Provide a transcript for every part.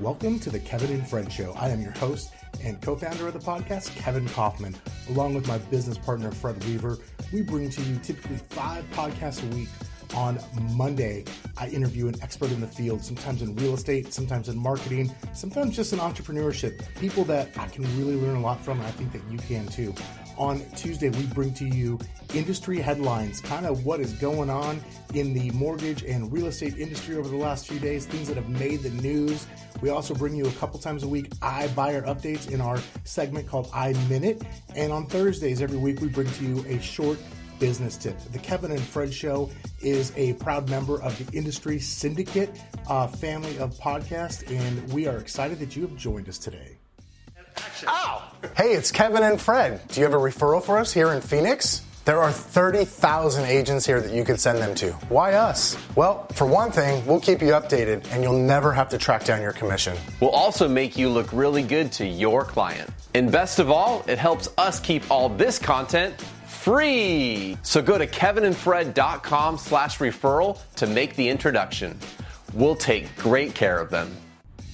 Welcome to the Kevin and Fred Show. I am your host and co-founder of the podcast, Kevin Kaufman. Along with my business partner, Fred Weaver, we bring to you typically 5 podcasts a week. On Monday, I interview an expert in the field, sometimes in real estate, sometimes in marketing, sometimes just in entrepreneurship, people that I can really learn a lot from, and I think that you can too. On Tuesday, we bring to you industry headlines, kind of what is going on in the mortgage and real estate industry over the last few days, things that have made the news. We also bring you a couple times a week iBuyer updates in our segment called iMinute. And on Thursdays every week, we bring to you a short business tip. The Kevin and Fred Show is a proud member of the Industry Syndicate family of podcasts, and we are excited that you have joined us today. Ow! Hey, it's Kevin and Fred. Do you have a referral for us here in Phoenix? There are 30,000 agents here that you could send them to. Why us? Well, for one thing, we'll keep you updated and you'll never have to track down your commission. We'll also make you look really good to your client. And best of all, it helps us keep all this content free. So go to kevinandfred.com/referral to make the introduction. We'll take great care of them.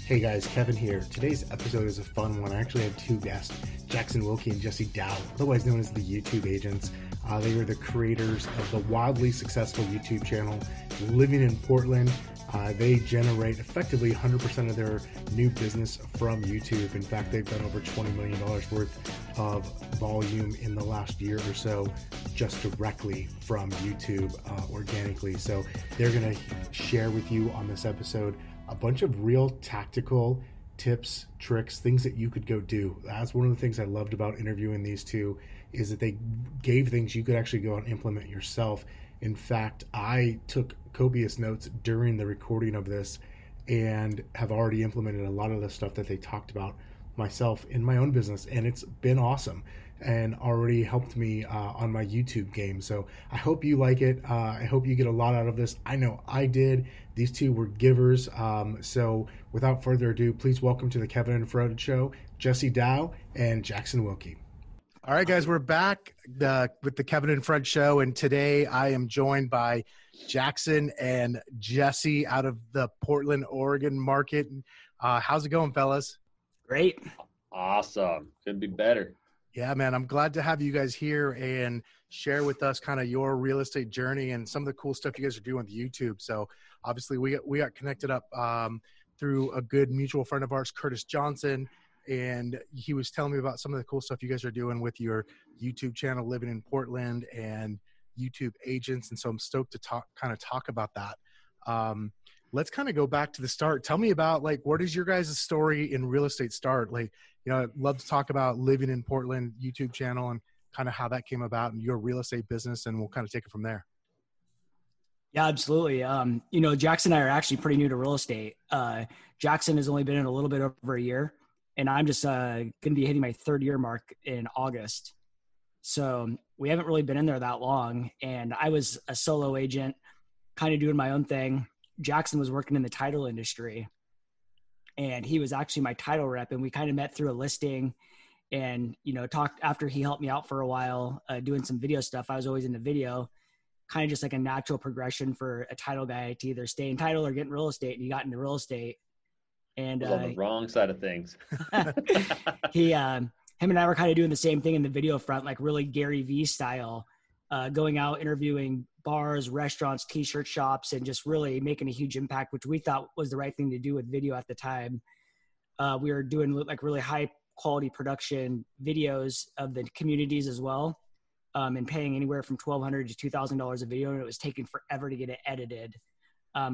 Hey guys, Kevin here. Today's episode is a fun one. I actually have 2 guests, Jackson Wilkie and Jesse Dau, otherwise known as the YouTube Agents. They were the creators of the wildly successful YouTube channel, Living in Portland. They generate effectively 100% of their new business from YouTube. In fact, they've done over $20 million worth of volume in the last year or so just directly from YouTube organically. So they're going to share with you on this episode a bunch of real tactical tips, tricks, things that you could go do. That's one of the things I loved about interviewing these two is that they gave things you could actually go out and implement yourself. In fact, I took copious notes during the recording of this and have already implemented a lot of the stuff that they talked about myself in my own business, and it's been awesome and already helped me on my YouTube game. So I hope you like it. I hope you get a lot out of this. I know I did. These two were givers. So without further ado, please welcome to the Kevin and Fred Show, Jesse Dau and Jackson Wilkie. All right, guys, we're back with the Kevin and Fred Show. And today I am joined by Jackson and Jesse out of the Portland, Oregon market. How's it going, fellas? Great. Awesome. Couldn't be better. Yeah, man, I'm glad to have you guys here and share with us kind of your real estate journey and some of the cool stuff you guys are doing with YouTube. So obviously we got connected up through a good mutual friend of ours, Curtis Johnson, and he was telling me about some of the cool stuff you guys are doing with your YouTube channel, Living in Portland, and YouTube Agents. And so I'm stoked to talk about that. Let's kind of go back to the start. Tell me about, like, what is your guys' story in real estate start? Like, you know, I'd love to talk about Living in Portland YouTube channel and kind of how that came about and your real estate business, and we'll kind of take it from there. Yeah, absolutely. You know, Jackson and I are actually pretty new to real estate. Jackson has only been in a little bit over a year, and I'm just going to be hitting my 3rd year mark in August. So we haven't really been in there that long, and I was a solo agent kind of doing my own thing. Jackson was working in the title industry, and he was actually my title rep, and we kind of met through a listing and, you know, talked after he helped me out for a while doing some video stuff. I was always into video, kind of just like a natural progression for a title guy to either stay in title or get in real estate. And he got into real estate, and on the wrong side of things. Him and I were kind of doing the same thing in the video front, like really Gary Vee style, going out, interviewing bars, restaurants, t-shirt shops, and just really making a huge impact, which we thought was the right thing to do with video at the time. We were doing like really high quality production videos of the communities as well, and paying anywhere from $1,200 to $2,000 a video. And it was taking forever to get it edited.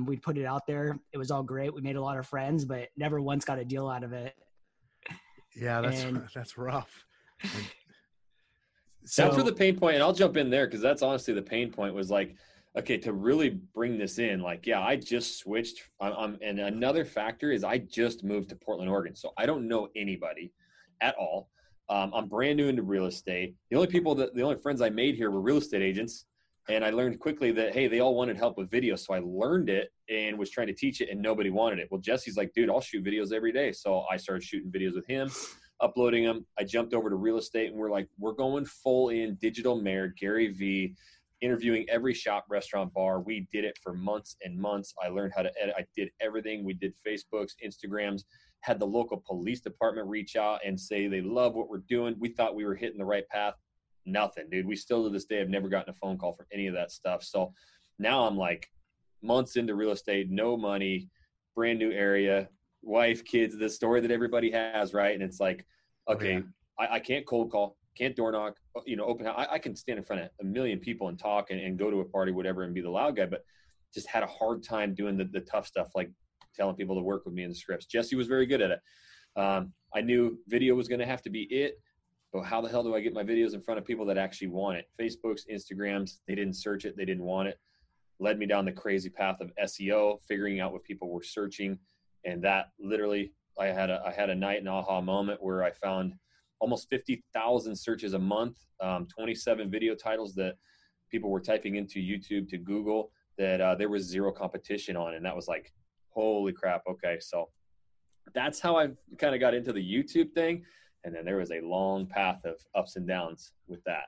We'd put it out there. It was all great. We made a lot of friends, but never once got a deal out of it. Yeah, that's rough. So, that's where the pain point, and I'll jump in there because that's honestly the pain point was like, okay, to really bring this in, like, yeah, I just switched. And another factor is I just moved to Portland, Oregon. So I don't know anybody at all. I'm brand new into real estate. The only friends I made here were real estate agents. And I learned quickly that, hey, they all wanted help with video. So I learned it and was trying to teach it, and nobody wanted it. Well, Jesse's like, dude, I'll shoot videos every day. So I started shooting videos with him, uploading them. I jumped over to real estate, and we're going full in digital mayor, Gary V, interviewing every shop, restaurant, bar. We did it for months and months. I learned how to edit. I did everything. We did Facebooks, Instagrams, had the local police department reach out and say they love what we're doing. We thought we were hitting the right path. Nothing, dude. We still to this day have never gotten a phone call from any of that stuff. So now I'm like months into real estate, no money, brand new area, wife, kids, the story that everybody has, right? And it's like, okay, I can't cold call, can't door knock, you know, open house. I can stand in front of a million people and talk and go to a party, whatever, and be the loud guy, but just had a hard time doing the tough stuff, like telling people to work with me in the scripts. Jesse was very good at it. I knew video was going to have to be it, but how the hell do I get my videos in front of people that actually want it? Facebook's, Instagrams, they didn't search it. They didn't want it. Led me down the crazy path of SEO, figuring out what people were searching. And that literally, I had a night and aha moment where I found almost 50,000 searches a month, 27 video titles that people were typing into YouTube, to Google, that there was zero competition on. And that was like, holy crap. Okay. So that's how I kind of got into the YouTube thing. And then there was a long path of ups and downs with that.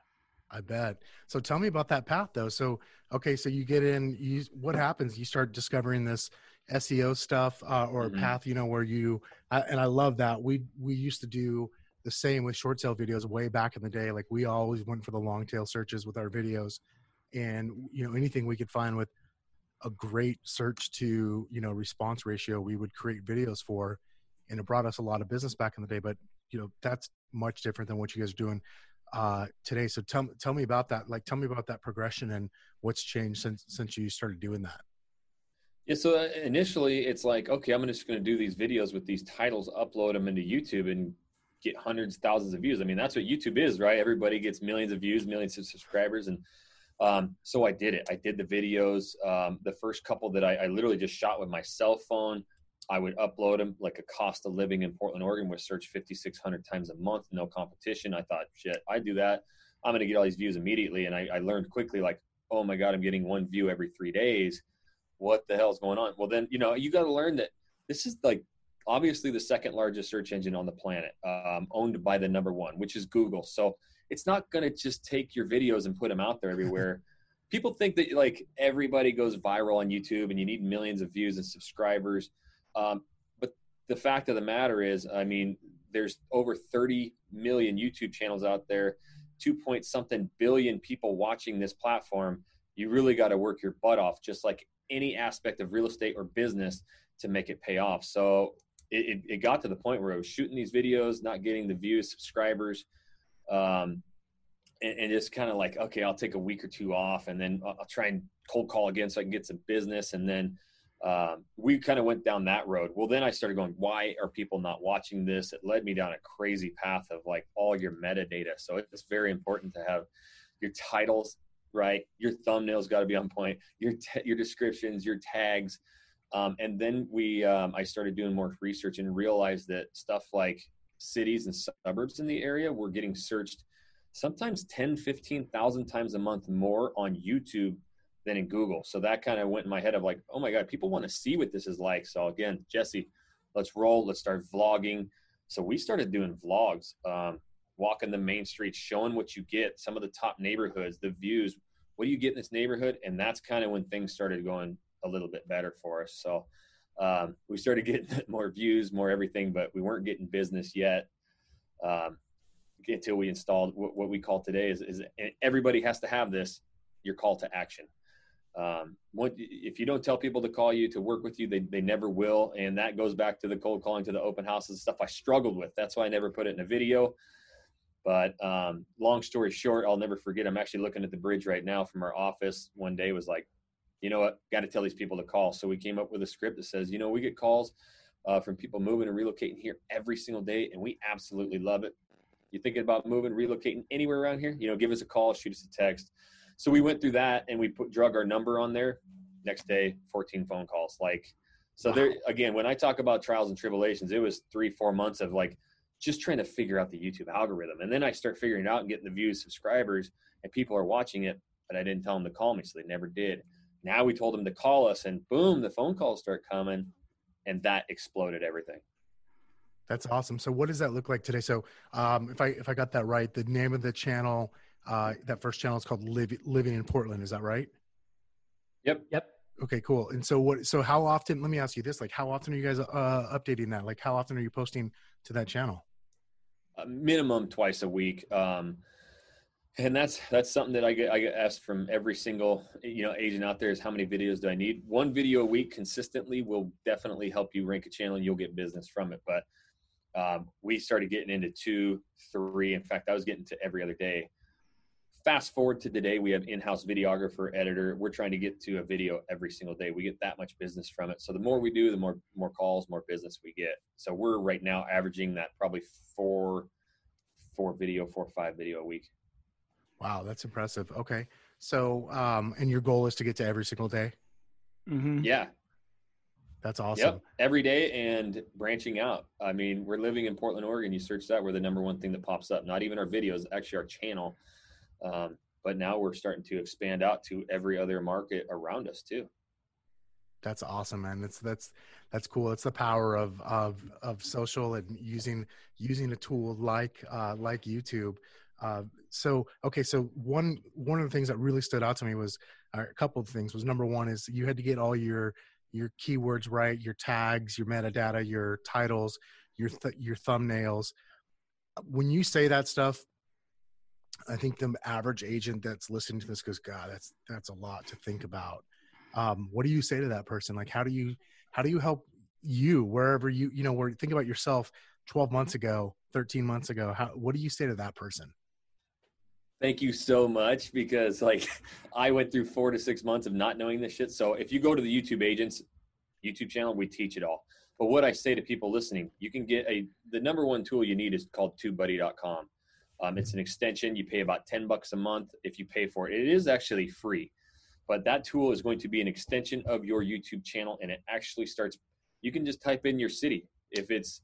I bet. So tell me about that path though. So, okay. So you get in, what happens? You start discovering this SEO stuff or a path, you know, where and I love that. We used to do the same with short sale videos way back in the day. Like we always went for the long tail searches with our videos, and, you know, anything we could find with a great search to, you know, response ratio, we would create videos for, and it brought us a lot of business back in the day. But, you know, that's much different than what you guys are doing today. So tell me about that. Like, tell me about that progression and what's changed since you started doing that. Yeah. So initially it's like, okay, I'm just going to do these videos with these titles, upload them into YouTube and get hundreds, thousands of views. I mean, that's what YouTube is, right? Everybody gets millions of views, millions of subscribers. And so I did it. I did the videos. The first couple that I literally just shot with my cell phone. I would upload them, like a cost of living in Portland, Oregon, was searched 5,600 times a month, no competition. I thought, shit, I do that, I'm going to get all these views immediately. And I learned quickly, like, oh my God, I'm getting one view every 3 days. What the hell's going on? Well, then, you know, you got to learn that this is like, obviously the second largest search engine on the planet, owned by the number one, which is Google. So it's not going to just take your videos and put them out there everywhere. People think that like everybody goes viral on YouTube and you need millions of views and subscribers. But the fact of the matter is, I mean, there's over 30 million YouTube channels out there, 2-point-something billion people watching this platform. You really got to work your butt off, just like any aspect of real estate or business, to make it pay off. So it got to the point where I was shooting these videos, not getting the views, subscribers, and just kind of like, okay, I'll take a week or two off and then I'll try and cold call again so I can get some business. And then we kind of went down that road. Well, then I started going, why are people not watching this? It led me down a crazy path of like all your metadata. So it's very important to have your titles, right? Your thumbnails got to be on point, your descriptions, your tags. And then I started doing more research and realized that stuff like cities and suburbs in the area were getting searched sometimes 10, 15,000 times a month more on YouTube than in Google. So that kind of went in my head of like, oh my God, people want to see what this is like. So again, Jesse, let's roll. Let's start vlogging. So we started doing vlogs, walking the main streets, showing what you get, some of the top neighborhoods, the views, what do you get in this neighborhood? And that's kind of when things started going a little bit better for us. So we started getting more views, more everything, but we weren't getting business yet until we installed what we call today is and everybody has to have this, your call to action. If you don't tell people to call you, to work with you, they never will. And that goes back to the cold calling, to the open houses, stuff I struggled with. That's why I never put it in a video. But long story short, I'll never forget. I'm actually looking at the bridge right now from our office. One day was like, you know what, got to tell these people to call. So we came up with a script that says, you know, we get calls from people moving and relocating here every single day, and we absolutely love it. You're thinking about moving, relocating anywhere around here? You know, give us a call, shoot us a text. So we went through that, and we drug our number on there. Next day, 14 phone calls. Like, so wow. There, again, when I talk about trials and tribulations, it was 3-4 months of like just trying to figure out the YouTube algorithm. And then I start figuring it out and getting the views, subscribers, and people are watching it, but I didn't tell them to call me, so they never did. Now we told them to call us, and boom, the phone calls start coming, and that exploded everything. That's awesome. So what does that look like today? So if I got that right, the name of the channel That first channel is called Living in Portland. Is that right? Yep. Yep. Okay, cool. And so what, so how often, let me ask you this, like how often are you guys updating that? Like how often are you posting to that channel? Minimum twice a week. And that's something that I get asked from every single, agent out there is how many videos do I need? One video a week consistently will definitely help you rank a channel and you'll get business from it. But we started getting into 2, 3. In fact, I was getting to every other day. Fast forward to today, we have in-house videographer, editor. We're trying to get to a video every single day. We get that much business from it. So the more we do, the more calls, more business we get. So we're right now averaging that probably four or five video a week. Wow, that's impressive. Okay. So, and your goal is to get to every single day? Mm-hmm. Yeah. That's awesome. Yep. Every day and branching out. I mean, we're living in Portland, Oregon. You search that, we're the #1 thing that pops up. Not even our videos, actually our channel. But now we're starting to expand out to every other market around us too. That's awesome, man. That's cool. It's the power of social and using a tool like YouTube. So, okay. So one of the things that really stood out to me was a couple of things was #1 is you had to get all your keywords right, your tags, your metadata, your titles, your thumbnails. When you say that stuff, I think the average agent that's listening to this goes, God, that's a lot to think about. What do you say to that person? Like, how do you help you wherever where you think about yourself 12 months ago, 13 months ago, what do you say to that person? Thank you so much, because like I went through 4 to 6 months of not knowing this shit. So if you go to the YouTube Agents YouTube channel, we teach it all. But what I say to people listening, you can get the #1 tool you need is called TubeBuddy.com. It's an extension. You pay about $10 a month if you pay for it. It is actually free, but that tool is going to be an extension of your YouTube channel, and it actually starts. You can just type in your city. If it's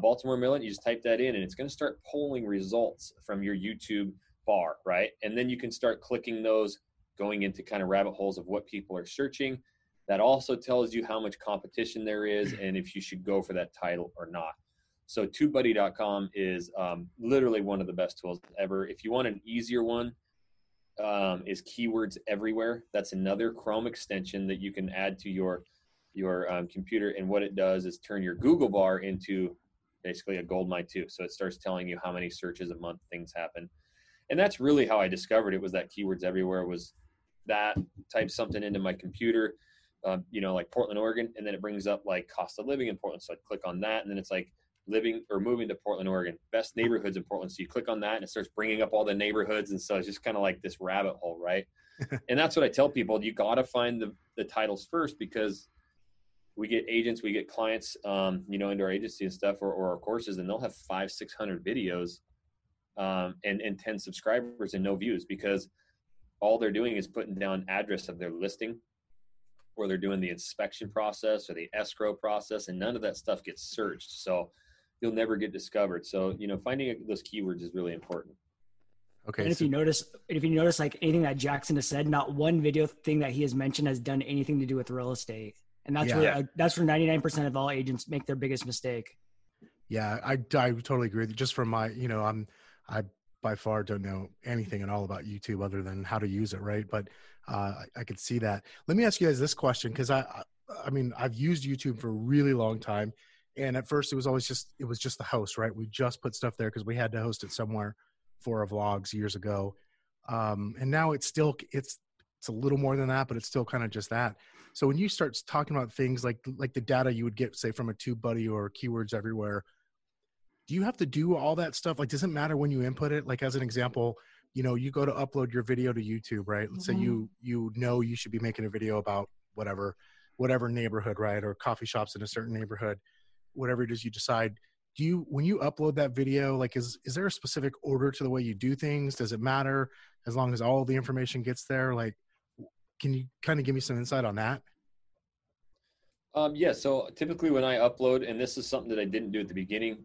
Baltimore, Maryland, you just type that in, and it's going to start pulling results from your YouTube bar, right? And then you can start clicking those, going into kind of rabbit holes of what people are searching. That also tells you how much competition there is and if you should go for that title or not. So TubeBuddy.com is literally one of the best tools ever. If you want an easier one, is Keywords Everywhere. That's another Chrome extension that you can add to your computer. And what it does is turn your Google bar into basically a gold mine too. So it starts telling you how many searches a month things happen. And that's really how I discovered it, was that Keywords Everywhere was that type something into my computer, like Portland, Oregon. And then it brings up like cost of living in Portland. So I'd click on that, and then it's like, living or moving to Portland, Oregon, best neighborhoods in Portland. So you click on that and it starts bringing up all the neighborhoods. And so it's just kind of like this rabbit hole, right? And that's what I tell people. You got to find the titles first, because we get agents, we get clients, into our agency and stuff or our courses, and they'll have 500-600 videos and 10 subscribers and no views, because all they're doing is putting down address of their listing, or they're doing the inspection process or the escrow process, and none of that stuff gets searched. So you'll never get discovered. So, finding those keywords is really important. Okay. And if you notice like anything that Jackson has said, not one video thing that he has mentioned has done anything to do with real estate. And that's where 99% of all agents make their biggest mistake. Yeah. I totally agree with you. Just from my, I by far don't know anything at all about YouTube other than how to use it. Right. But I could see that. Let me ask you guys this question, because I mean, I've used YouTube for a really long time. And at first it was just the host, right? We just put stuff there because we had to host it somewhere for our vlogs years ago. And now it's a little more than that, but it's still kind of just that. So when you start talking about things like the data you would get, say, from a TubeBuddy or Keywords Everywhere, do you have to do all that stuff? Like, does it matter when you input it? Like, as an example, you go to upload your video to YouTube, right? Let's say you should be making a video about whatever neighborhood, right? Or coffee shops in a certain neighborhood. Whatever it is you decide, when you upload that video, like is there a specific order to the way you do things? Does it matter as long as all the information gets there? Like, can you kind of give me some insight on that? Yeah. So typically when I upload, and this is something that I didn't do at the beginning,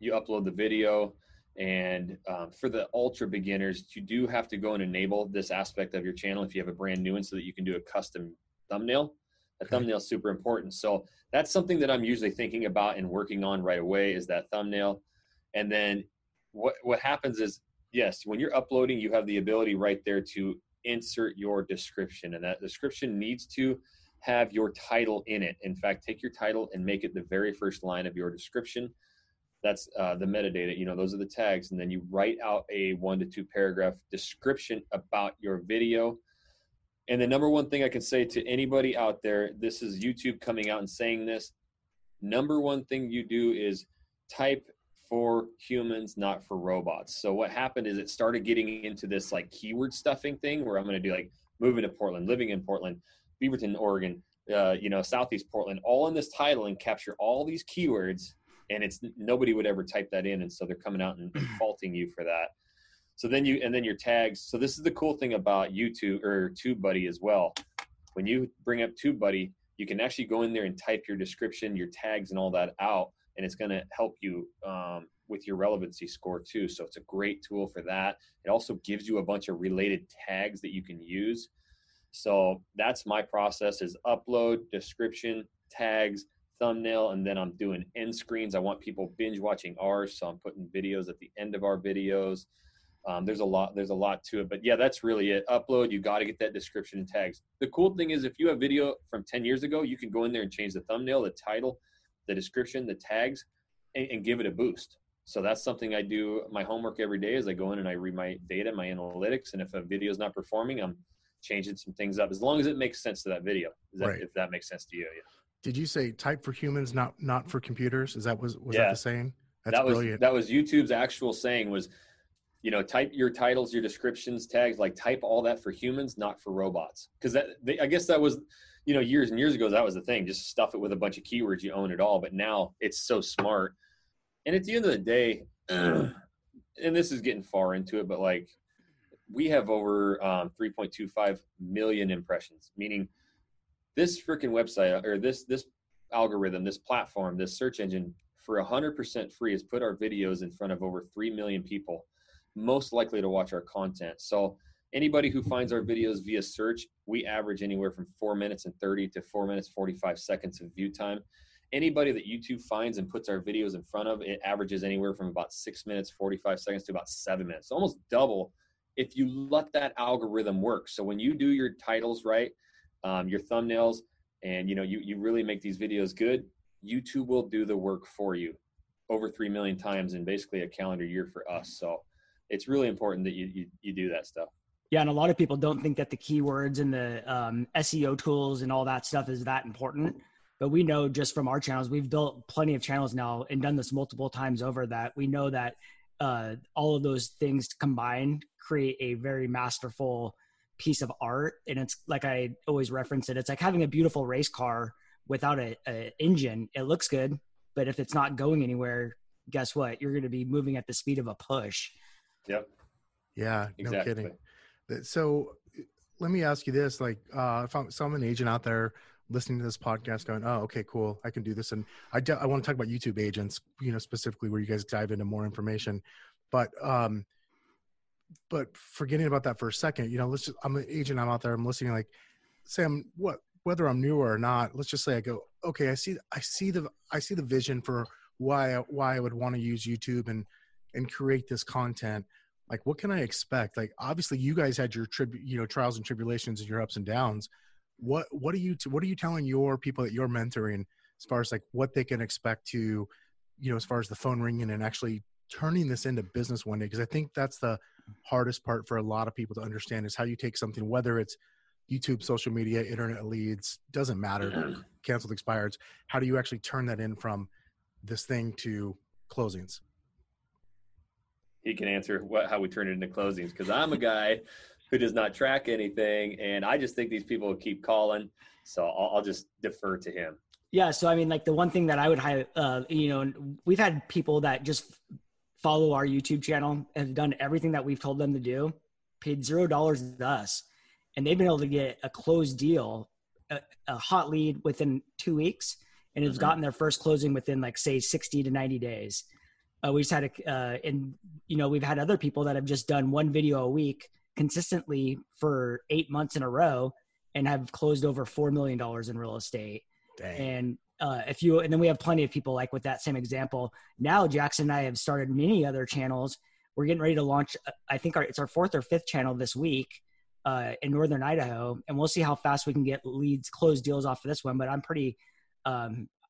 you upload the video, and for the ultra beginners, you do have to go and enable this aspect of your channel if you have a brand new one, so that you can do a custom thumbnail. A thumbnail is super important. So that's something that I'm usually thinking about and working on right away, is that thumbnail. And then what happens is Yes, when you're uploading, you have the ability right there to insert your description, and that description needs to have your title in it. In fact, take your title and make it the very first line of your description. That's the metadata, you know, those are the tags. And then you write out a 1 to 2 paragraph description about your video. And the number one thing I can say to anybody out there, this is YouTube coming out and saying this, number one thing you do is type for humans, not for robots. So what happened is it started getting into this like keyword stuffing thing where I'm going to do like moving to Portland, living in Portland, Beaverton, Oregon, you know, Southeast Portland, all in this title, and capture all these keywords. And it's nobody would ever type that in, and so they're coming out and faulting you for that. So then you, and then your tags. So this is the cool thing about YouTube or TubeBuddy as well. When you bring up TubeBuddy, you can actually go in there and type your description, your tags, and all that out, and it's going to help you with your relevancy score too. So it's a great tool for that. It also gives you a bunch of related tags that you can use. So that's my process: is upload, description, tags, thumbnail, and then I'm doing end screens. I want people binge watching ours, so I'm putting videos at the end of our videos. There's a lot to it, but yeah, that's really it. Upload, you got to get that description and tags. The cool thing is if you have video from 10 years ago, you can go in there and change the thumbnail, the title, the description, the tags, and give it a boost. So that's something I do. My homework every day is I go in and I read my data, my analytics, and if a video is not performing, I'm changing some things up as long as it makes sense to that video. Right. If that makes sense to you. Yeah. Did you say type for humans, not for computers? Is that that the saying? Brilliant. That was YouTube's actual saying was, you know, type your titles, your descriptions, tags, like type all that for humans, not for robots. Because I guess that was, you know, years and years ago, that was the thing. Just stuff it with a bunch of keywords, you own it all. But now it's so smart. And at the end of the day, and this is getting far into it, but like we have over 3.25 million impressions, meaning this freaking website or this algorithm, this platform, this search engine for 100% free has put our videos in front of over 3 million people most likely to watch our content. So anybody who finds our videos via search, we average anywhere from 4 minutes and 30 to 4 minutes, 45 seconds of view time. Anybody that YouTube finds and puts our videos in front of, it averages anywhere from about 6 minutes, 45 seconds to about 7 minutes, so almost double if you let that algorithm work. So when you do your titles right, your thumbnails, and you know, you really make these videos good, YouTube will do the work for you over 3 million times in basically a calendar year for us. So it's really important that you do that stuff. Yeah. And a lot of people don't think that the keywords and the SEO tools and all that stuff is that important, but we know just from our channels, we've built plenty of channels now and done this multiple times over, that we know that all of those things combined create a very masterful piece of art. And it's like, I always reference it, it's like having a beautiful race car without a engine. It looks good, but if it's not going anywhere, guess what? You're going to be moving at the speed of a push. Yep. Yeah. Exactly. No kidding. So let me ask you this, like, if I'm an agent out there listening to this podcast going, oh, okay, cool, I can do this. And I want to talk about YouTube agents, you know, specifically where you guys dive into more information, but forgetting about that for a second, you know, I'm an agent, I'm out there, I'm listening, like, say whether I'm new or not, let's just say I go, okay, I see the vision for why I would want to use YouTube and create this content. Like, what can I expect? Like, obviously you guys had your trials and tribulations and your ups and downs. What are you telling your people that you're mentoring as far as like what they can expect to, you know, as far as the phone ringing and actually turning this into business one day? Because I think that's the hardest part for a lot of people to understand, is how you take something, whether it's YouTube, social media, internet leads, doesn't matter, canceled, expireds. How do you actually turn that in from this thing to closings? He can answer how we turn it into closings, because I'm a guy who does not track anything, and I just think these people will keep calling, so I'll just defer to him. Yeah, so I mean, like the one thing that I would highlight, you know, we've had people that just follow our YouTube channel, have done everything that we've told them to do, paid $0 to us, and they've been able to get a closed deal, a hot lead within 2 weeks, and has gotten their first closing within like say 60 to 90 days. We just had and you know, we've had other people that have just done one video a week consistently for 8 months in a row and have closed over $4 million in real estate. Dang. And and then we have plenty of people like with that same example. Now Jackson and I have started many other channels We're getting ready to launch, I think it's our fourth or fifth channel this week in Northern Idaho. And we'll see how fast we can get leads, closed deals off of this one. But I'm pretty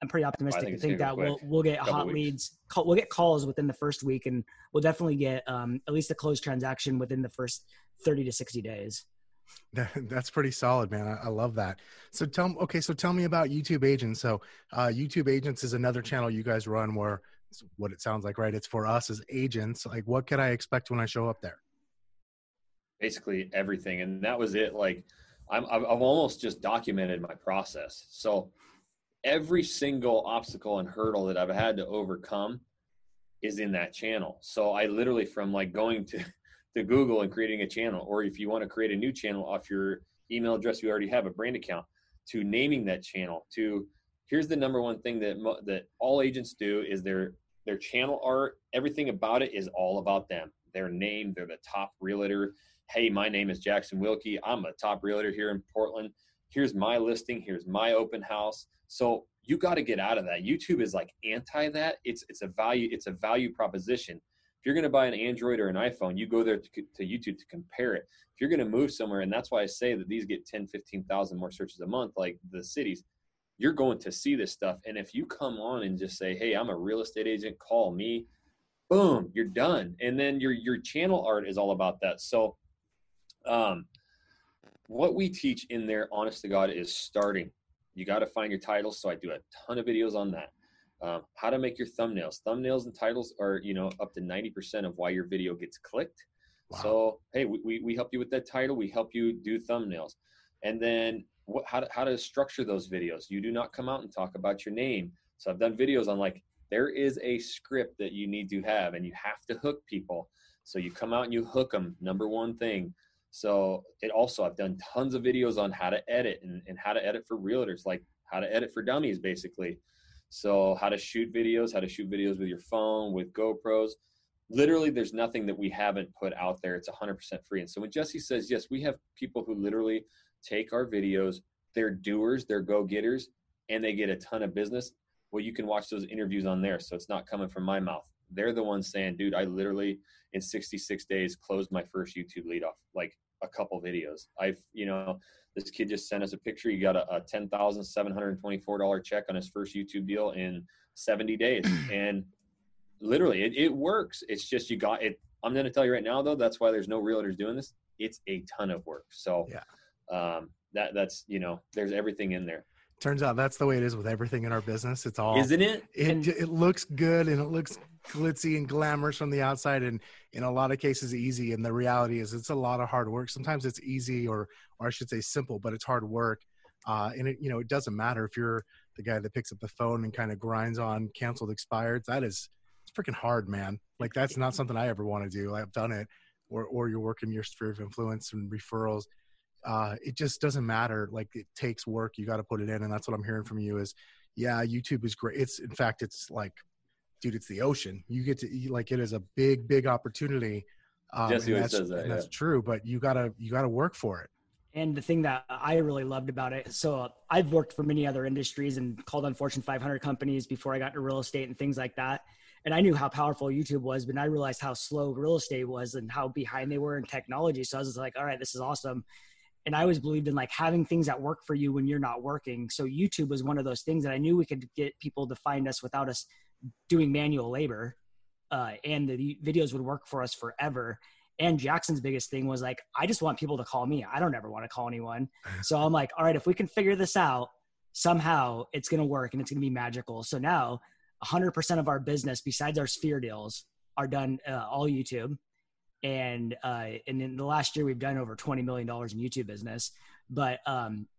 optimistic to think that we'll get hot leads. We'll get calls within the first week, and we'll definitely get at least a closed transaction within the first 30 to 60 days. That's pretty solid, man. I love that. So tell me about YouTube Agents. So YouTube Agents is another channel you guys run where it's what it sounds like, right? It's for us as agents. Like, what could I expect when I show up there? Basically everything. And that was it. Like, I've almost just documented my process. So every single obstacle and hurdle that I've had to overcome is in that channel. So I literally, from like going to Google and creating a channel, or if you want to create a new channel off your email address, you already have a brand account, to naming that channel, to here's the number one thing that all agents do is their channel art. Everything about it is all about them. Their name, they're the top realtor. Hey, my name is Jackson Wilkie. I'm a top realtor here in Portland. Here's my listing. Here's my open house. So you got to get out of that. YouTube is like anti that. It's a value proposition. If you're going to buy an Android or an iPhone, you go there to YouTube to compare it. If you're going to move somewhere, and that's why I say that these get 10, 15,000 more searches a month, like the cities, you're going to see this stuff. And if you come on and just say, hey, I'm a real estate agent, call me, boom, you're done. And then your channel art is all about that. So, what we teach in there, honest to God, is starting. You got to find your titles. So I do a ton of videos on that. How to make your thumbnails. Thumbnails and titles are, up to 90% of why your video gets clicked. Wow. So, hey, we help you with that title. We help you do thumbnails. And then how to structure those videos. You do not come out and talk about your name. So I've done videos on like, there is a script that you need to have, and you have to hook people. So you come out and you hook them. Number one thing. So I've done tons of videos on how to edit and how to edit for realtors, like how to edit for dummies, basically. So how to shoot videos with your phone, with GoPros. Literally, there's nothing that we haven't put out there. It's 100% free. And so when Jesse says, yes, we have people who literally take our videos, they're doers, they're go-getters, and they get a ton of business. Well, you can watch those interviews on there. So it's not coming from my mouth. They're the ones saying, dude, I literally in 66 days closed my first YouTube lead off, like a couple videos. This kid just sent us a picture. He got a $10,724 check on his first YouTube deal in 70 days. And literally it works. It's just, you got it. I'm going to tell you right now, though, that's why there's no realtors doing this. It's a ton of work. So yeah. That's there's everything in there. Turns out that's the way it is with everything in our business. It's all, isn't it? It looks good, and it looks glitzy and glamorous from the outside, and in a lot of cases easy. And the reality is, it's a lot of hard work. Sometimes it's easy, or I should say simple, but it's hard work. And it doesn't matter if you're the guy that picks up the phone and kind of grinds on canceled, expired. It's freaking hard, man. Like, that's not something I ever want to do. I've done it, or you're working your sphere of influence and referrals. It just doesn't matter. Like, it takes work. You got to put it in. And that's what I'm hearing from you is, yeah, YouTube is great. It's, in fact, it's like, dude, it's the ocean. You get to, like, it is a big, big opportunity. Jesse always says that, and that's true, but you gotta work for it. And the thing that I really loved about it, so I've worked for many other industries and called on Fortune 500 companies before I got into real estate and things like that. And I knew how powerful YouTube was, but I realized how slow real estate was and how behind they were in technology. So I was just like, all right, this is awesome. And I always believed in like having things that work for you when you're not working. So YouTube was one of those things that I knew we could get people to find us without us doing manual labor. And the videos would work for us forever. And Jackson's biggest thing was like, I just want people to call me. I don't ever want to call anyone. So I'm like, all right, if we can figure this out somehow, it's going to work and it's going to be magical. So now 100% of our business, besides our sphere deals, are done all YouTube. And in the last year, we've done over $20 million in YouTube business. But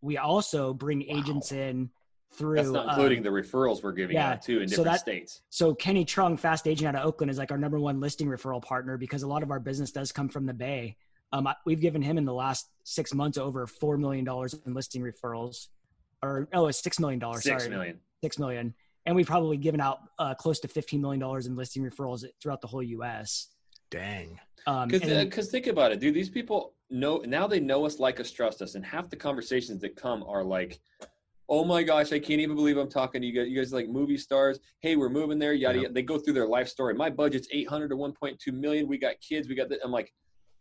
we also bring agents in through. That's not including the referrals we're giving out too in different states. So Kenny Trung, Fast Agent out of Oakland, is like our number one listing referral partner because a lot of our business does come from the Bay. We've given him in the last 6 months over $4 million in listing referrals. It's $6 million. $6 million. And we've probably given out close to $15 million in listing referrals throughout the whole U.S. Dang. Because think about it, dude, these people know, now they know us, like us, trust us. And half the conversations that come are like, oh my gosh, I can't even believe I'm talking to you guys. You guys are like movie stars. Hey, we're moving there, yada, yada. They go through their life story. My budget's 800 to 1.2 million. We got kids. We got that. I'm like,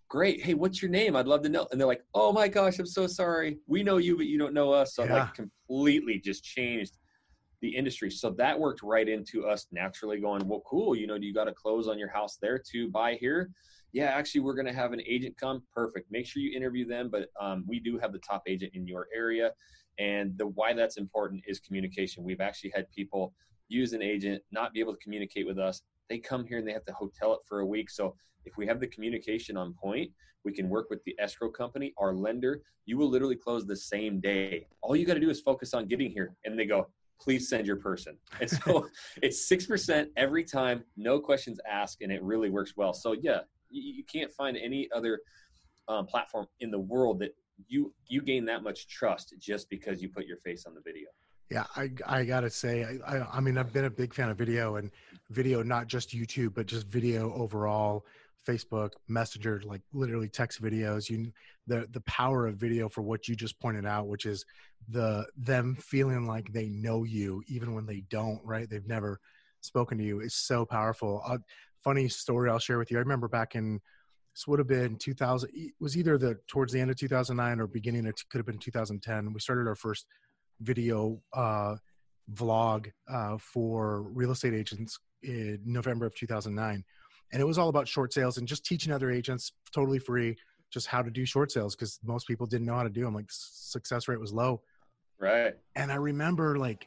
great. Hey, what's your name? I'd love to know. And they're like, oh my gosh, I'm so sorry. We know you, but you don't know us. So I like completely just changed the industry. So that worked right into us naturally going, well, cool. You know, do you got to close on your house there to buy here? Yeah, actually, we're going to have an agent come. Perfect. Make sure you interview them. But we do have the top agent in your area. And the why that's important is communication. We've actually had people use an agent, not be able to communicate with us. They come here and they have to hotel it for a week. So if we have the communication on point, we can work with the escrow company, our lender. You will literally close the same day. All you got to do is focus on getting here. And they go, please send your person. And so it's 6% every time, no questions asked, and it really works well. So yeah, you can't find any other platform in the world that you gain that much trust just because you put your face on the video. Yeah, I gotta say, I mean, I've been a big fan of video, and video, not just YouTube, but just video overall, Facebook, Messenger, like literally text videos. The power of video for what you just pointed out, which is them feeling like they know you, even when they don't, right? They've never spoken to you, is so powerful. Funny story I'll share with you. I remember back in, this would have been 2000, it was either towards the end of 2009 or beginning of, could have been 2010. We started our first video vlog for real estate agents in November of 2009. And it was all about short sales and just teaching other agents totally free, just how to do short sales. Cause most people didn't know how to do them. Like success rate was low. Right. And I remember like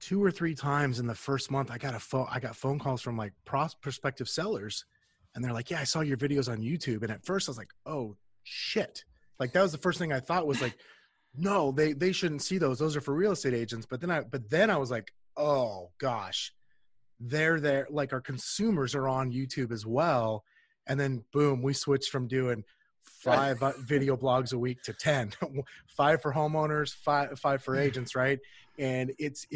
2 or 3 times in the first month, I got phone calls from like prospective sellers. And they're like, yeah, I saw your videos on YouTube. And at first I was like, oh shit. Like that was the first thing I thought was like, no, they shouldn't see those. Those are for real estate agents. But then I was like, oh gosh, they're there. Like our consumers are on YouTube as well. And then boom, we switched from doing 5 video blogs a week to 10, 5 for homeowners, 5 for agents. Right. And it's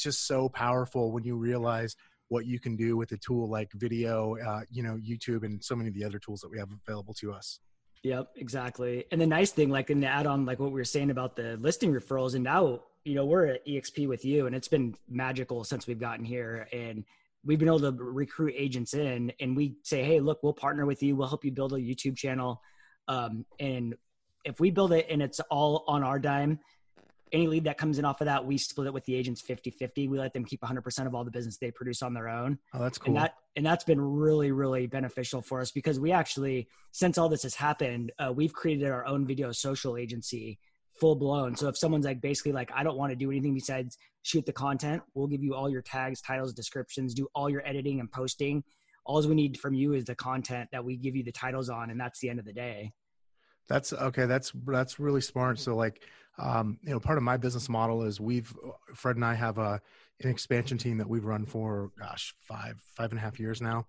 just so powerful when you realize what you can do with a tool like video, you know, YouTube, and so many of the other tools that we have available to us. Yep, exactly. And the nice thing, like in the add on, like what we were saying about the listing referrals, and now, you know, we're at EXP with you, and it's been magical since we've gotten here, and we've been able to recruit agents in, and we say, hey, look, we'll partner with you. We'll help you build a YouTube channel. And if we build it and it's all on our dime, any lead that comes in off of that, we split it with the agents 50-50. We let them keep 100% of all the business they produce on their own. Oh, that's cool. And that's been really, really beneficial for us, because we actually, since all this has happened, we've created our own video social agency, full blown. So if someone's like, basically like, I don't want to do anything besides shoot the content, we'll give you all your tags, titles, descriptions, do all your editing and posting. All we need from you is the content that we give you the titles on. And that's the end of the day. That's okay. That's really smart. So like, you know, part of my business model is Fred and I have an expansion team that we've run for, gosh, 5.5 years now,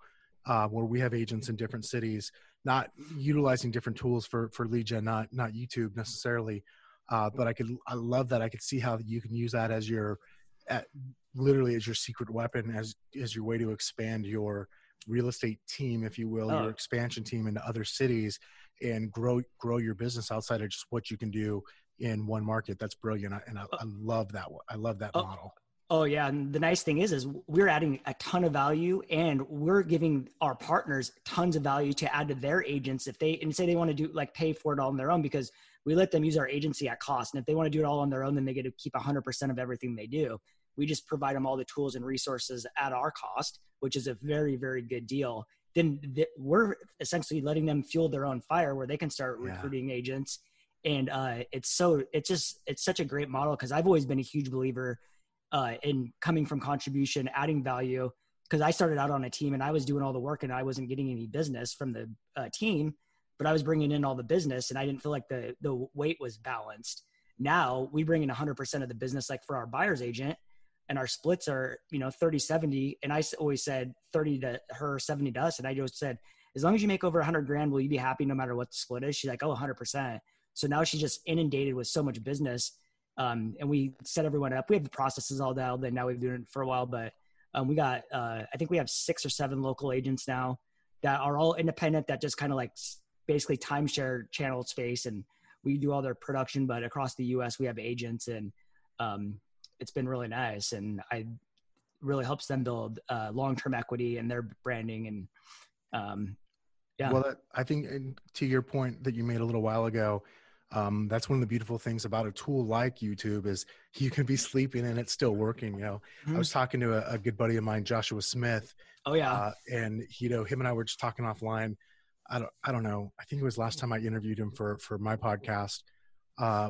where we have agents in different cities, not utilizing different tools for lead gen, not YouTube necessarily. But I love that. I could see how you can use that as literally as your secret weapon, as your way to expand your real estate team, if you will, your expansion team into other cities, and grow your business outside of just what you can do in one market. That's brilliant. I love that. I love that model. Oh yeah. And the nice thing is we're adding a ton of value, and we're giving our partners tons of value to add to their agents. If they, and say they want to do like pay for it all on their own, because we let them use our agency at cost. And if they want to do it all on their own, then they get to keep 100% of everything they do. We just provide them all the tools and resources at our cost, which is a very, very good deal. Then we're essentially letting them fuel their own fire, where they can start recruiting agents. And it's such a great model, because I've always been a huge believer in coming from contribution, adding value, because I started out on a team and I was doing all the work and I wasn't getting any business from the team, but I was bringing in all the business, and I didn't feel like the weight was balanced. Now we bring in 100% of the business, like for our buyer's agent, and our splits are, you know, 30-70. And I always said 30 to her, 70 to us. And I just said, as long as you make over $100,000, will you be happy no matter what the split is? She's like, oh, 100%. So now she's just inundated with so much business. And we set everyone up. We have the processes all dialed in. Now we've been doing it for a while, but we got, I think we have 6 or 7 local agents now that are all independent, that just kind of like basically timeshare channel space. And we do all their production, but across the US we have agents, and it's been really nice. And I really helps them build long-term equity in their branding. And yeah. Well, I think, and to your point that you made a little while ago, that's one of the beautiful things about a tool like YouTube is you can be sleeping and it's still working. You know, mm-hmm. I was talking to a good buddy of mine, Joshua Smith. Oh yeah. And you know, him and I were just talking offline. I don't know. I think it was last time I interviewed him for my podcast.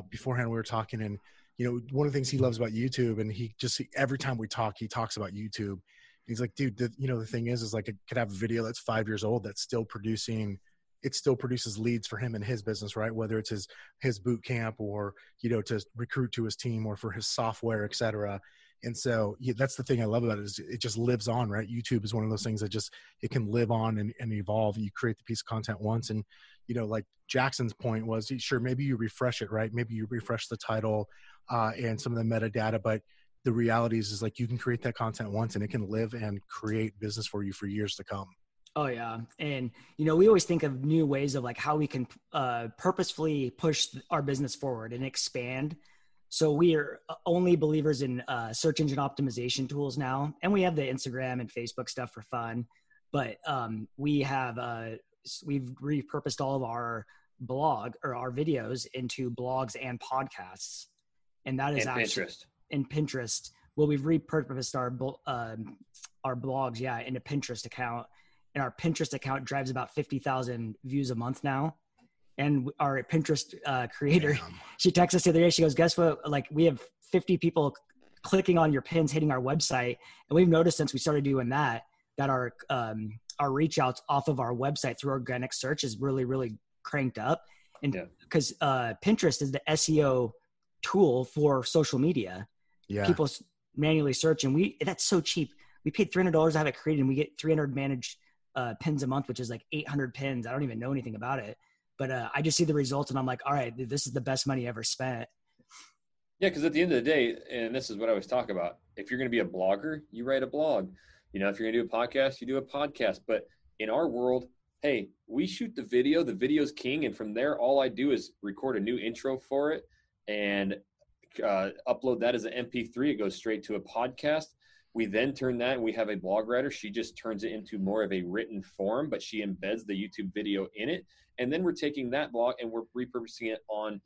Beforehand we were talking, and you know, one of the things he loves about YouTube, and he just, every time we talk, he talks about YouTube. He's like, dude, you know, the thing is like, it could have a video that's 5 years old that's still producing, it still produces leads for him and his business, right? Whether it's his boot camp, or, you know, to recruit to his team, or for his software, et cetera. And so yeah, that's the thing I love about it, is it just lives on, right? YouTube is one of those things that just, it can live on and evolve. You create the piece of content once, and, you know, like Jackson's point was, sure, maybe you refresh it, right? Maybe you refresh the title and some of the metadata, but the reality is like you can create that content once, and it can live and create business for you for years to come. Oh yeah. And, you know, we always think of new ways of like how we can purposefully push our business forward and expand. So we are only believers in search engine optimization tools now. And we have the Instagram and Facebook stuff for fun, but we've repurposed all of our blog or our videos into blogs and podcasts. And that is actually Pinterest. And Pinterest. Well, we've repurposed our blogs. Yeah. In a Pinterest account, and our Pinterest account drives about 50,000 views a month now. And our Pinterest creator, she texted us the other day, she goes, guess what? Like, we have 50 people clicking on your pins, hitting our website. And we've noticed since we started doing that, that our reach outs off of our website through organic search is really, really cranked up. And because Pinterest is the SEO tool for social media. Yeah. People manually search, and that's so cheap. We paid $300 to have it created, and we get 300 managed pins a month, which is like 800 pins. I don't even know anything about it, but I just see the results and I'm like, all right, this is the best money ever spent. Yeah. Cause at the end of the day, and this is what I always talk about, if you're going to be a blogger, you write a blog. You know, if you're gonna do a podcast, you do a podcast. But in our world, hey, we shoot the video, the video's king. And from there, all I do is record a new intro for it and upload that as an MP3. It goes straight to a podcast. We then turn that, and we have a blog writer. She just turns it into more of a written form, but she embeds the YouTube video in it. And then we're taking that blog and we're repurposing it on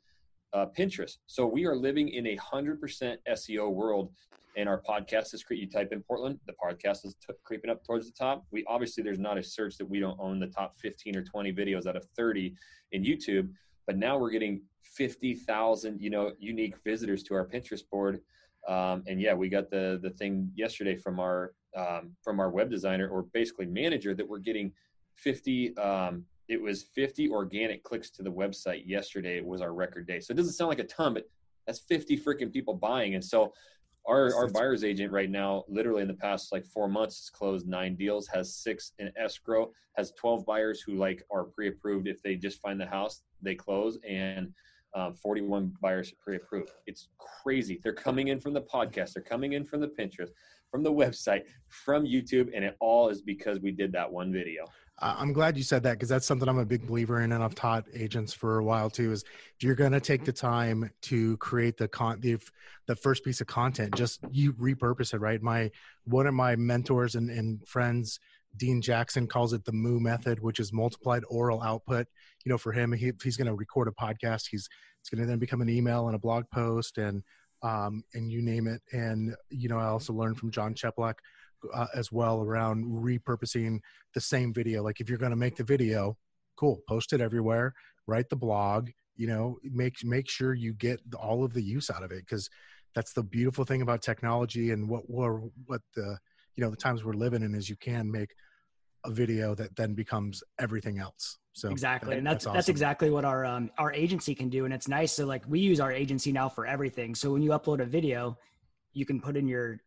Pinterest. So we are living in 100% SEO world. And our podcast is Creative Type in Portland. The podcast is creeping up towards the top. We obviously, there's not a search that we don't own the top 15 or 20 videos out of 30 in YouTube, but now we're getting 50,000, you know, unique visitors to our Pinterest board. And yeah, we got the thing yesterday from our web designer, or basically manager, that we're getting 50 organic clicks to the website yesterday. It was our record day. So it doesn't sound like a ton, but that's 50 freaking people buying. And so Our buyer's agent right now, literally in the past like 4 months, has closed 9 deals, has 6 in escrow, has 12 buyers who like are pre-approved. If they just find the house, they close, and 41 buyers pre-approved. It's crazy. They're coming in from the podcast. They're coming in from the Pinterest, from the website, from YouTube. And it all is because we did that one video. I'm glad you said that, because that's something I'm a big believer in, and I've taught agents for a while too, is you're going to take the time to create the first piece of content, just you repurpose it, right? One of my mentors and friends, Dean Jackson, calls it the Moo method, which is multiplied oral output. You know, for him, he's going to record a podcast. It's going to then become an email and a blog post and you name it. And, you know, I also learned from John Cheplak as well around repurposing the same video. Like, if you're going to make the video, cool, post it everywhere, write the blog, you know, make sure you get all of the use out of it. Cause that's the beautiful thing about technology, and the times we're living in is you can make a video that then becomes everything else. So exactly. And that's awesome. That's exactly what our agency can do. And it's nice. So like, we use our agency now for everything. So when you upload a video, you can put in your,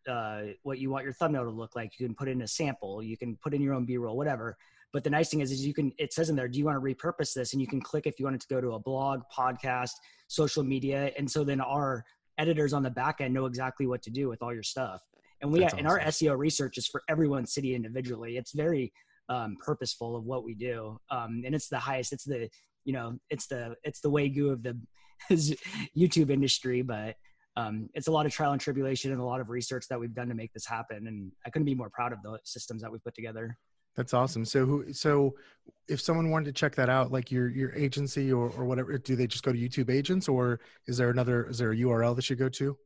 what you want your thumbnail to look like. You can put in a sample, you can put in your own B-roll, whatever. But the nice thing is you can, it says in there, do you want to repurpose this? And you can click if you want it to go to a blog, podcast, social media. And so then our editors on the back end know exactly what to do with all your stuff. And and our SEO research is for everyone's city individually. It's very purposeful of what we do. And it's the highest, it's the way goo of the YouTube industry, but it's a lot of trial and tribulation and a lot of research that we've done to make this happen. And I couldn't be more proud of the systems that we've put together. That's awesome. So if someone wanted to check that out, like your agency or whatever, do they just go to YouTube Agents, or is there a URL that you go to?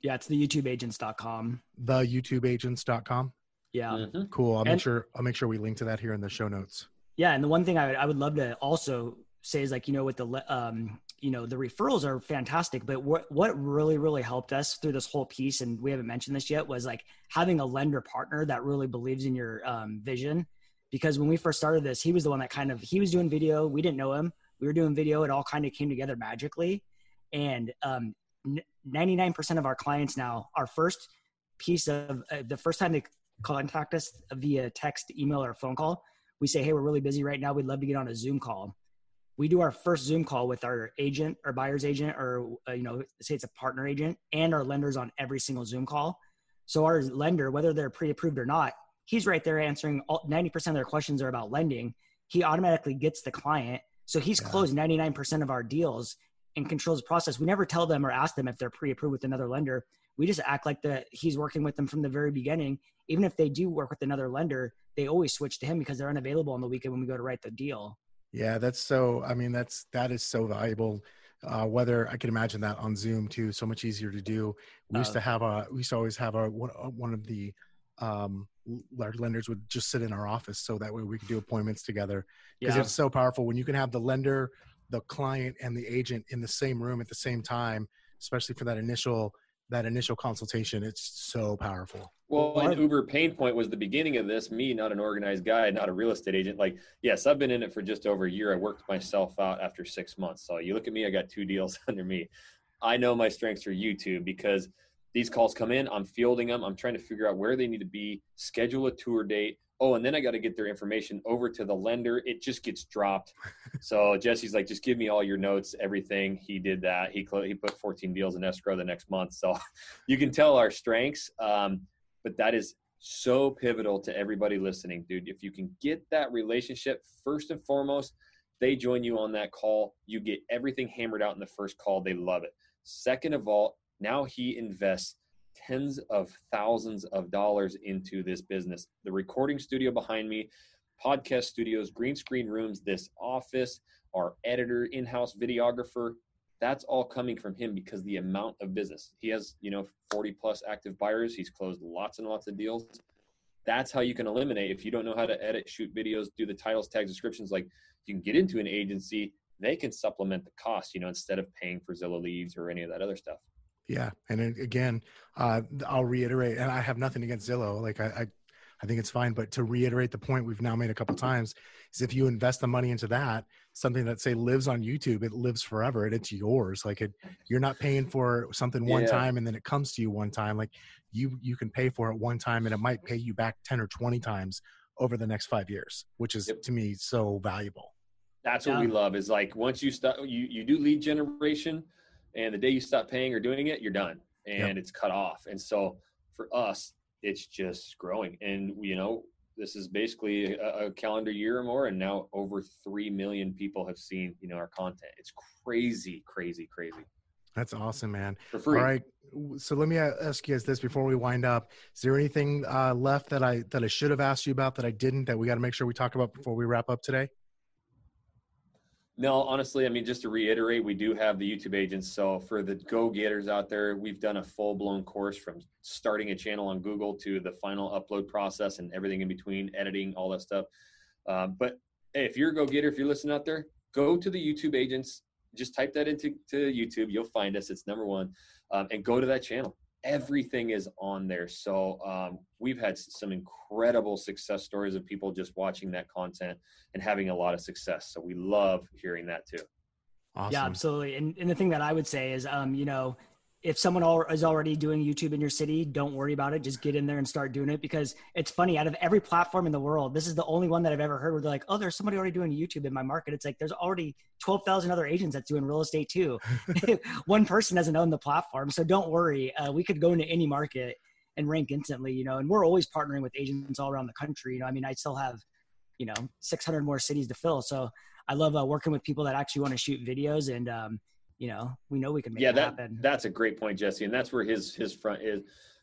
Yeah, it's the YouTubeagents.com. The YouTubeagents.com. Yeah. Mm-hmm. Cool. I'll make sure we link to that here in the show notes. Yeah. And the one thing I would love to also say is, like, you know, with the, the referrals are fantastic, but what really, really helped us through this whole piece, and we haven't mentioned this yet, was like having a lender partner that really believes in your vision. Because when we first started this, he was the one that he was doing video. We didn't know him. We were doing video. It all kind of came together magically. And 99% of our clients now, our first piece of the first time they contact us via text, email, or phone call, we say, hey, we're really busy right now. We'd love to get on a Zoom call. We do our first Zoom call with our agent or buyer's agent, or, say it's a partner agent, and our lenders on every single Zoom call. So our lender, whether they're pre-approved or not, he's right there answering 90% of their questions are about lending. He automatically gets the client. So he's closed 99% of our deals and controls the process. We never tell them or ask them if they're pre-approved with another lender. We just act like he's working with them from the very beginning. Even if they do work with another lender, they always switch to him because they're unavailable on the weekend when we go to write the deal. Yeah, that is so valuable. Whether I can imagine that on Zoom too, so much easier to do. We used to always have one of the large lenders would just sit in our office, so that way we could do appointments together. Because it's so powerful when you can have the lender, the client, and the agent in the same room at the same time, especially for that initial consultation. It's so powerful. Well, an Uber pain point was the beginning of this, me, not an organized guy, not a real estate agent. Like, yes, I've been in it for just over a year. I worked myself out after 6 months. So you look at me, I got 2 deals under me. I know my strengths are YouTube, because these calls come in, I'm fielding them. I'm trying to figure out where they need to be, schedule a tour date. Oh, and then I got to get their information over to the lender. It just gets dropped. So Jesse's like, just give me all your notes, everything. He did that. He put 14 deals in escrow the next month. So you can tell our strengths, but that is so pivotal to everybody listening, dude. If you can get that relationship, first and foremost, they join you on that call. You get everything hammered out in the first call. They love it. Second of all, now he invests tens of thousands of dollars into this business. The recording studio behind me, podcast studios, green screen rooms, this office, our editor, in-house videographer, that's all coming from him because the amount of business. He has, 40 plus active buyers. He's closed lots and lots of deals. That's how you can eliminate. If you don't know how to edit, shoot videos, do the titles, tags, descriptions, like you can get into an agency, they can supplement the cost, instead of paying for Zillow leads or any of that other stuff. Yeah. And again, I'll reiterate, and I have nothing against Zillow. Like I think it's fine, but to reiterate the point we've now made a couple of times is if you invest the money into that, something that say lives on YouTube, it lives forever and it's yours. Like you're not paying for something one time and then it comes to you one time. Like you can pay for it one time and it might pay you back 10 or 20 times over the next 5 years, which is to me so valuable. That's what we love is like, once you start, you do lead generation, and the day you stop paying or doing it, you're done and it's cut off. And so for us, it's just growing. And this is basically a calendar year or more. And now over 3 million people have seen, our content. It's crazy, crazy, crazy. That's awesome, man. For free. All right. So let me ask you guys this before we wind up. Is there anything left that I should have asked you about that I didn't, that we got to make sure we talk about before we wrap up today? No, honestly, just to reiterate, we do have the YouTube Agents. So for the go-getters out there, we've done a full-blown course from starting a channel on Google to the final upload process and everything in between, editing, all that stuff. But hey, if you're a go-getter, if you're listening out there, go to the YouTube Agents. Just type that into YouTube. You'll find us. It's #1. And go to that channel. Everything is on there. So we've had some incredible success stories of people just watching that content and having a lot of success. So we love hearing that too. Awesome. Yeah, absolutely. And the thing that I would say is, if someone is already doing YouTube in your city, don't worry about it. Just get in there and start doing it, because it's funny, out of every platform in the world, this is the only one that I've ever heard where they're like, oh, there's somebody already doing YouTube in my market. It's like, there's already 12,000 other agents that's doing real estate too. One person doesn't own the platform. So don't worry. We could go into any market and rank instantly, and we're always partnering with agents all around the country. I still have, 600 more cities to fill. So I love working with people that actually want to shoot videos and, you know we can make it happen. That's a great point, Jesse. And that's where his front is.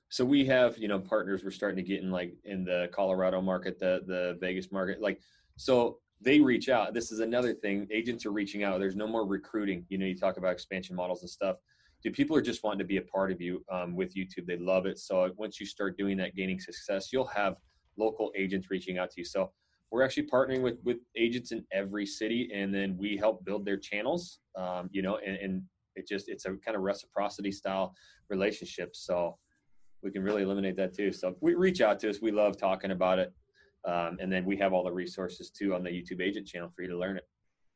So we have, you know, partners we're starting to get in, like in the Colorado market, the Vegas market, like, so they reach out. This is another thing. Agents are reaching out. There's no more recruiting. You know, you talk about expansion models and stuff. Dude, people are just wanting to be a part of you with YouTube. They love it. So once you start doing that, gaining success, you'll have local agents reaching out to you. So we're actually partnering with agents in every city, and then we help build their channels, you know, and it just, it's a kind of reciprocity style relationship. So we can really eliminate that too. So we reach out to us. We love talking about it. And then we have all the resources too on the YouTube Agent channel for you to learn it.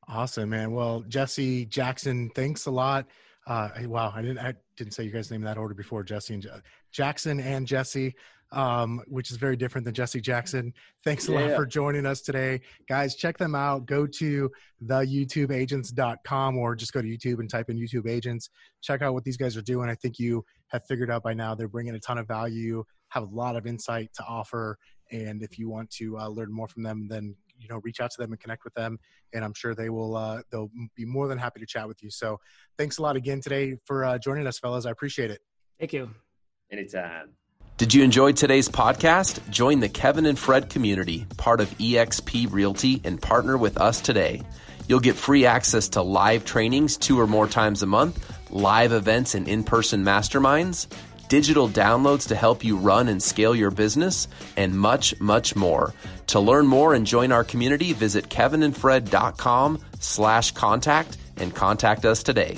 Awesome, man. Well, Jesse Jackson, thanks a lot. Wow. I didn't say you guys' name in that order before, Jesse and Jackson and Jesse, which is very different than Jesse Jackson. Thanks a lot for joining us today. Guys, check them out. Go to theyoutubeagents.com or just go to YouTube and type in YouTube Agents. Check out what these guys are doing. I think you have figured out by now they're bringing a ton of value, have a lot of insight to offer. And if you want to learn more from them, then, you know, reach out to them and connect with them. And I'm sure they will, they'll be more than happy to chat with you. So thanks a lot again today for joining us, fellas. I appreciate it. Thank you. Anytime. Did you enjoy today's podcast? Join the Kevin and Fred community, part of EXP Realty, and partner with us today. You'll get free access to live trainings 2 or more times a month, live events and in-person masterminds, digital downloads to help you run and scale your business, and much, much more. To learn more and join our community, visit kevinandfred.com/contact and contact us today.